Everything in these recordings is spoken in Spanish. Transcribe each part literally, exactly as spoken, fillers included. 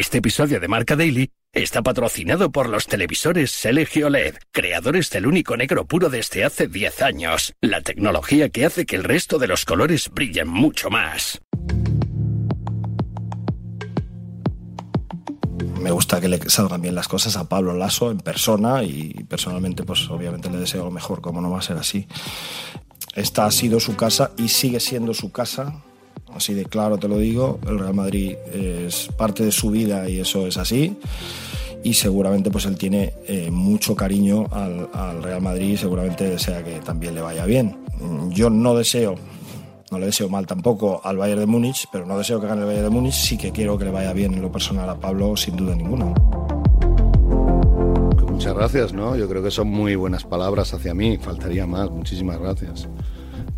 Este episodio de Marca Daily está patrocinado por los televisores L G O L E D, creadores del único negro puro desde hace diez años. La tecnología que hace que el resto de los colores brillen mucho más. Me gusta que le salgan bien las cosas a Pablo Laso en persona y personalmente pues obviamente le deseo lo mejor, como no va a ser así. Esta ha sido su casa y sigue siendo su casa, así de claro te lo digo. El Real Madrid es parte de su vida y eso es así, y seguramente pues él tiene eh, mucho cariño al, al Real Madrid y seguramente desea que también le vaya bien. Yo no deseo No le deseo mal tampoco al Bayern de Múnich, pero no deseo que gane el Bayern de Múnich. Sí que quiero que le vaya bien en lo personal a Pablo, sin duda ninguna. Muchas gracias, ¿no? Yo creo que son muy buenas palabras hacia mí. Faltaría más. Muchísimas gracias.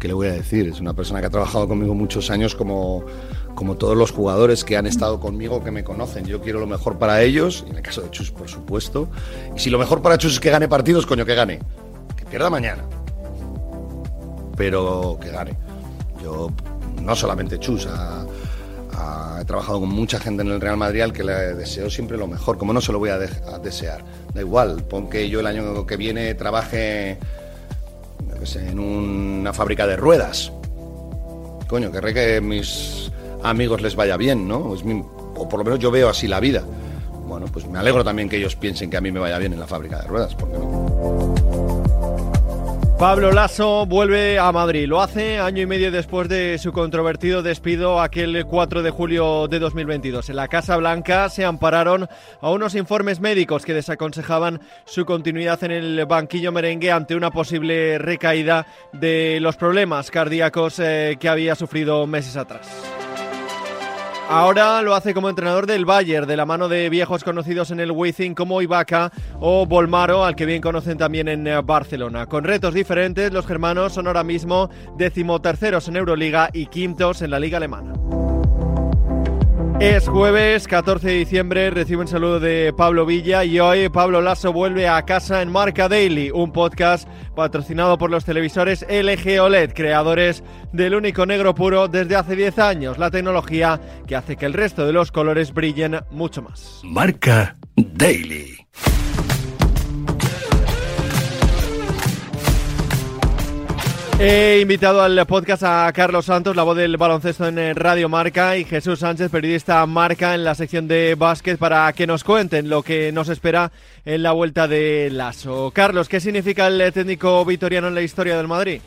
¿Qué le voy a decir? Es una persona que ha trabajado conmigo muchos años, como, como todos los jugadores que han estado conmigo, que me conocen. Yo quiero lo mejor para ellos, y en el caso de Chus, por supuesto. Y si lo mejor para Chus es que gane partidos, coño, que gane. Que pierda mañana. Pero que gane. Yo, no solamente Chus, a, a, he trabajado con mucha gente en el Real Madrid al que le deseo siempre lo mejor, como no se lo voy a, de, a desear. Da igual, pon que yo el año que viene trabaje, no que sé, en una fábrica de ruedas. Coño, querré que mis amigos les vaya bien, ¿no? Es mi, o por lo menos yo veo así la vida. Bueno, pues me alegro también que ellos piensen que a mí me vaya bien en la fábrica de ruedas, ¿por qué no? Pablo Laso vuelve a Madrid, lo hace año y medio después de su controvertido despido aquel cuatro de julio de dos mil veintidós. En la Casa Blanca se ampararon a unos informes médicos que desaconsejaban su continuidad en el banquillo merengue ante una posible recaída de los problemas cardíacos eh, que había sufrido meses atrás. Ahora lo hace como entrenador del Bayern, de la mano de viejos conocidos en el WiZink como Ibaka o Bolmaro, al que bien conocen también en Barcelona. Con retos diferentes, los germanos son ahora mismo decimoterceros en Euroliga y quintos en la Liga Alemana. Es jueves, catorce de diciembre, recibe un saludo de Pablo Villa y hoy Pablo Laso vuelve a casa en Marca Daily, un podcast patrocinado por los televisores L G O L E D, creadores del único negro puro desde hace diez años, la tecnología que hace que el resto de los colores brillen mucho más. Marca Daily. He invitado al podcast a Carlos Santos, la voz del baloncesto en Radio Marca, y Jesús Sánchez, periodista Marca en la sección de básquet, para que nos cuenten lo que nos espera en la vuelta de Laso. Carlos, ¿qué significa el técnico vitoriano en la historia del Madrid?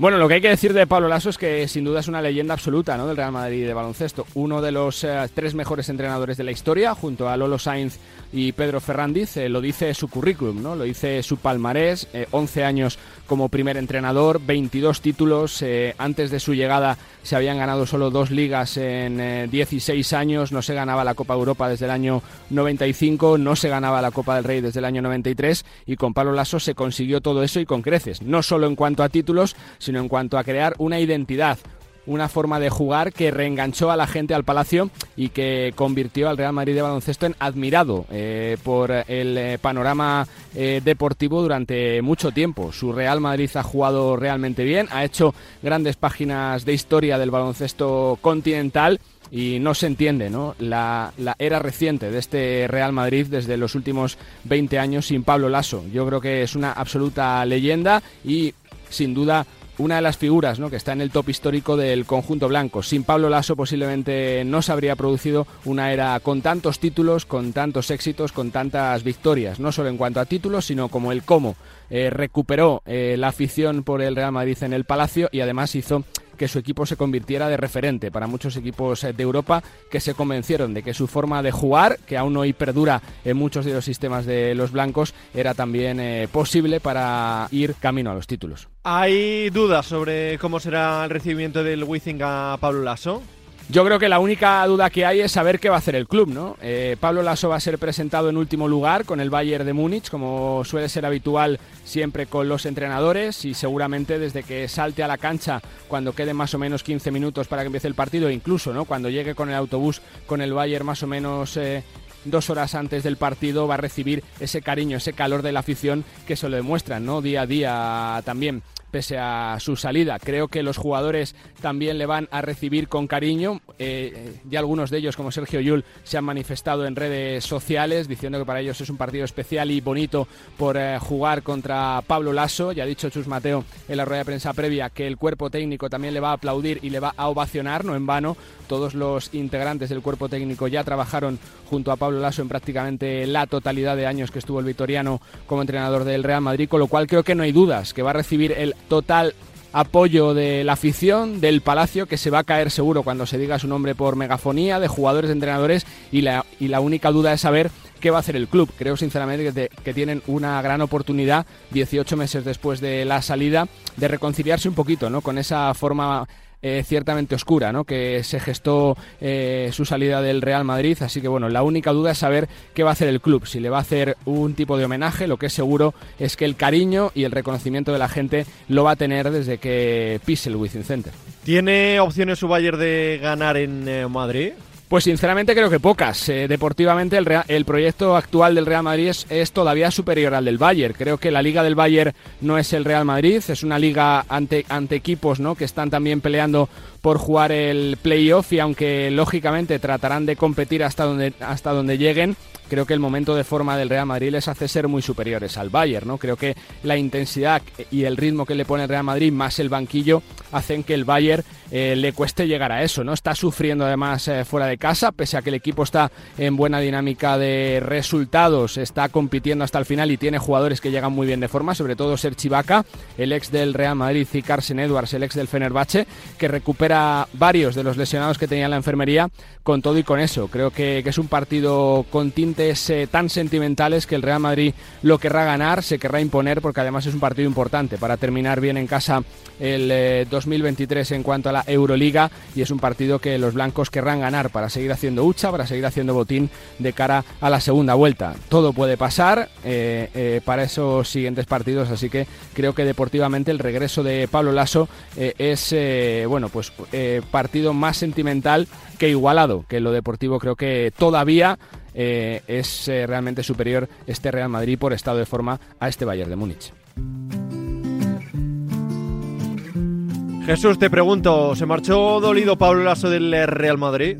Bueno, lo que hay que decir de Pablo Laso es que sin duda es una leyenda absoluta, ¿no?, del Real Madrid de baloncesto. Uno de los eh, tres mejores entrenadores de la historia, junto a Lolo Sainz y Pedro Ferrandiz. Eh, lo dice su currículum, ¿no?, lo dice su palmarés. Eh, once años como primer entrenador, veintidós títulos. Eh, antes de su llegada se habían ganado solo dos ligas en eh, dieciséis años. No se ganaba la Copa Europa desde el año noventa y cinco, no se ganaba la Copa del Rey desde el año noventa y tres. Y con Pablo Laso se consiguió todo eso y con creces. No solo en cuanto a títulos, sino sino en cuanto a crear una identidad, una forma de jugar que reenganchó a la gente al Palacio y que convirtió al Real Madrid de baloncesto en admirado eh, por el panorama eh, deportivo durante mucho tiempo. Su Real Madrid ha jugado realmente bien, ha hecho grandes páginas de historia del baloncesto continental. Y no se entiende, ¿no?, la, la era reciente de este Real Madrid desde los últimos veinte años sin Pablo Laso. Yo creo que es una absoluta leyenda y, sin duda, una de las figuras, ¿no?, que está en el top histórico del conjunto blanco. Sin Pablo Laso posiblemente no se habría producido una era con tantos títulos, con tantos éxitos, con tantas victorias. No solo en cuanto a títulos, sino como el cómo eh, recuperó eh, la afición por el Real Madrid en el Palacio y además hizo que su equipo se convirtiera de referente para muchos equipos de Europa que se convencieron de que su forma de jugar, que aún hoy perdura en muchos de los sistemas de los blancos, era también eh, posible para ir camino a los títulos. ¿Hay dudas sobre cómo será el recibimiento del WiZink a Pablo Laso? Yo creo que la única duda que hay es saber qué va a hacer el club, ¿no? Eh, Pablo Laso va a ser presentado en último lugar con el Bayern de Múnich, como suele ser habitual siempre con los entrenadores, y seguramente desde que salte a la cancha cuando queden más o menos quince minutos para que empiece el partido, incluso, ¿no?, cuando llegue con el autobús con el Bayern más o menos Eh, dos horas antes del partido, va a recibir ese cariño, ese calor de la afición que se lo demuestran, ¿no?, día a día también, pese a su salida. Creo que los jugadores también le van a recibir con cariño. Eh, ya algunos de ellos, como Sergio Llull, se han manifestado en redes sociales diciendo que para ellos es un partido especial y bonito por eh, jugar contra Pablo Laso. Ya ha dicho Chus Mateo en la rueda de prensa previa que el cuerpo técnico también le va a aplaudir y le va a ovacionar, no en vano. Todos los integrantes del cuerpo técnico ya trabajaron junto a Pablo Laso en prácticamente la totalidad de años que estuvo el vitoriano como entrenador del Real Madrid, con lo cual creo que no hay dudas que va a recibir el total apoyo de la afición, del Palacio, que se va a caer seguro cuando se diga su nombre por megafonía, de jugadores, de entrenadores, y la, y la única duda es saber qué va a hacer el club. Creo sinceramente que, te, que tienen una gran oportunidad, dieciocho meses después de la salida, de reconciliarse un poquito, ¿no?, con esa forma eh, ciertamente oscura, ¿no?, que se gestó eh, su salida del Real Madrid. Así que bueno, la única duda es saber qué va a hacer el club, si le va a hacer un tipo de homenaje. Lo que es seguro es que el cariño y el reconocimiento de la gente lo va a tener desde que pise el WiZink Center. ¿Tiene opciones su Bayern de ganar en eh, Madrid? Pues sinceramente creo que pocas. Eh, deportivamente el, Real, el proyecto actual del Real Madrid es, es todavía superior al del Bayern. Creo que la liga del Bayern no es el Real Madrid, es una liga ante, ante equipos, ¿no?, que están también peleando por jugar el playoff, y aunque lógicamente tratarán de competir hasta donde, hasta donde lleguen, creo que el momento de forma del Real Madrid les hace ser muy superiores al Bayern, ¿no? Creo que la intensidad y el ritmo que le pone el Real Madrid, más el banquillo, hacen que el Bayern eh, le cueste llegar a eso, ¿no? Está sufriendo además eh, fuera de casa, pese a que el equipo está en buena dinámica de resultados, está compitiendo hasta el final y tiene jugadores que llegan muy bien de forma, sobre todo Serge Ibaka, el ex del Real Madrid, y Carson Edwards, el ex del Fenerbahçe, que recupera varios de los lesionados que tenía en la enfermería. Con todo y con eso, creo que, que es un partido con tinte tan sentimentales que el Real Madrid lo querrá ganar, se querrá imponer, porque además es un partido importante para terminar bien en casa el eh, dos mil veintitrés en cuanto a la Euroliga, y es un partido que los blancos querrán ganar para seguir haciendo hucha, para seguir haciendo botín de cara a la segunda vuelta. Todo puede pasar eh, eh, para esos siguientes partidos, así que creo que deportivamente el regreso de Pablo Laso eh, es eh, bueno pues eh, partido más sentimental que igualado, que lo deportivo creo que todavía Eh, es eh, realmente superior este Real Madrid por estado de forma a este Bayern de Múnich. Jesús, te pregunto, ¿se marchó dolido Pablo Laso del Real Madrid?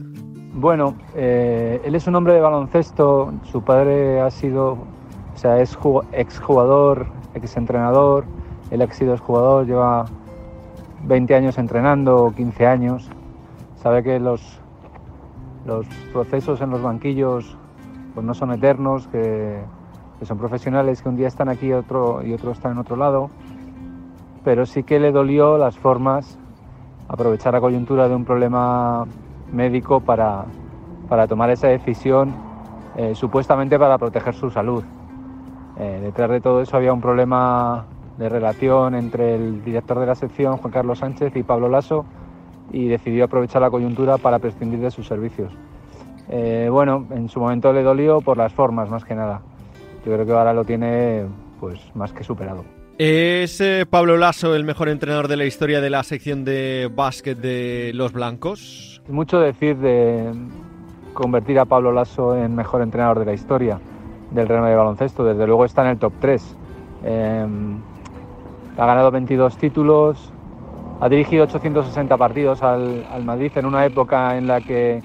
Bueno, eh, él es un hombre de baloncesto, su padre ha sido, o sea, es ju- exjugador, exentrenador, él ha sido exjugador, lleva veinte años entrenando, quince años, sabe que los Los procesos en los banquillos pues no son eternos, que, que son profesionales, que un día están aquí otro, y otro están en otro lado, pero sí que le dolió las formas, aprovechar la coyuntura de un problema médico para, para tomar esa decisión, eh, supuestamente para proteger su salud. Eh, detrás de todo eso había un problema de relación entre el director de la sección, Juan Carlos Sánchez, y Pablo Laso, y decidió aprovechar la coyuntura para prescindir de sus servicios. Eh, bueno, en su momento le dolió por las formas, más que nada. Yo creo que ahora lo tiene pues más que superado. ¿Es eh, Pablo Laso el mejor entrenador de la historia de la sección de básquet de los blancos? Mucho decir de convertir a Pablo Laso en mejor entrenador de la historia del Real Madrid de baloncesto. Desde luego está en el top tres. Eh, ha ganado veintidós títulos... Ha dirigido ochocientos sesenta partidos al, al Madrid en una época en la que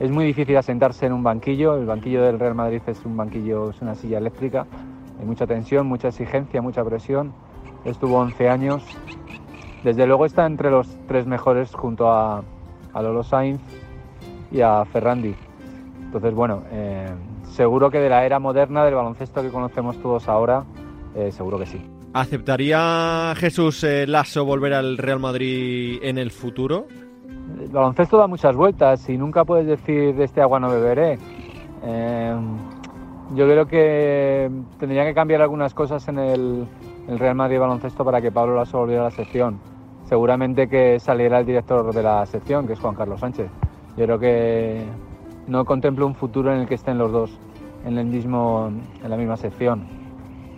es muy difícil asentarse en un banquillo. El banquillo del Real Madrid es un banquillo, es una silla eléctrica. Hay mucha tensión, mucha exigencia, mucha presión. Estuvo once años. Desde luego está entre los tres mejores junto a, a Lolo Sainz y a Ferrandiz. Entonces, bueno, eh, seguro que de la era moderna del baloncesto que conocemos todos ahora, eh, seguro que sí. ¿Aceptaría Jesús eh, Laso volver al Real Madrid en el futuro? El baloncesto da muchas vueltas y nunca puedes decir de este agua no beberé. Eh, yo creo que tendría que cambiar algunas cosas en el, el Real Madrid baloncesto para que Pablo Laso volviera a la sección. Seguramente que saliera el director de la sección, que es Juan Carlos Sánchez. Yo creo que no contemplo un futuro en el que estén los dos en, el mismo, en la misma sección.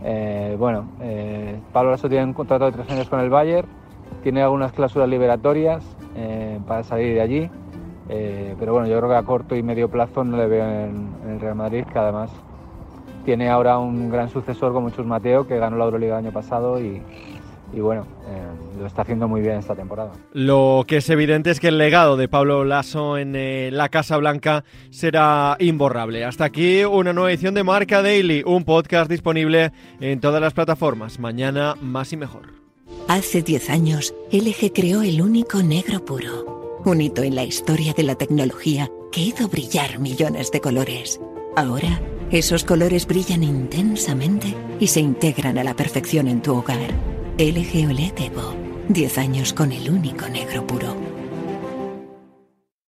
Eh, bueno, eh, Pablo Laso tiene un contrato de tres años con el Bayern, tiene algunas cláusulas liberatorias eh, para salir de allí, eh, pero bueno, yo creo que a corto y medio plazo no le veo en, en el Real Madrid, que además tiene ahora un gran sucesor como Chus Mateo, que ganó la Euroliga el año pasado y, y bueno, eh, lo está haciendo muy bien esta temporada. Lo que es evidente es que el legado de Pablo Laso en eh, la Casa Blanca será imborrable. Hasta aquí una nueva edición de Marca Daily, un podcast disponible en todas las plataformas. Mañana más y mejor. Hace diez años, L G creó el único negro puro, un hito en la historia de la tecnología que hizo brillar millones de colores. Ahora, esos colores brillan intensamente y se integran a la perfección en tu hogar. L G O L E D Evo. diez años con el único negro puro.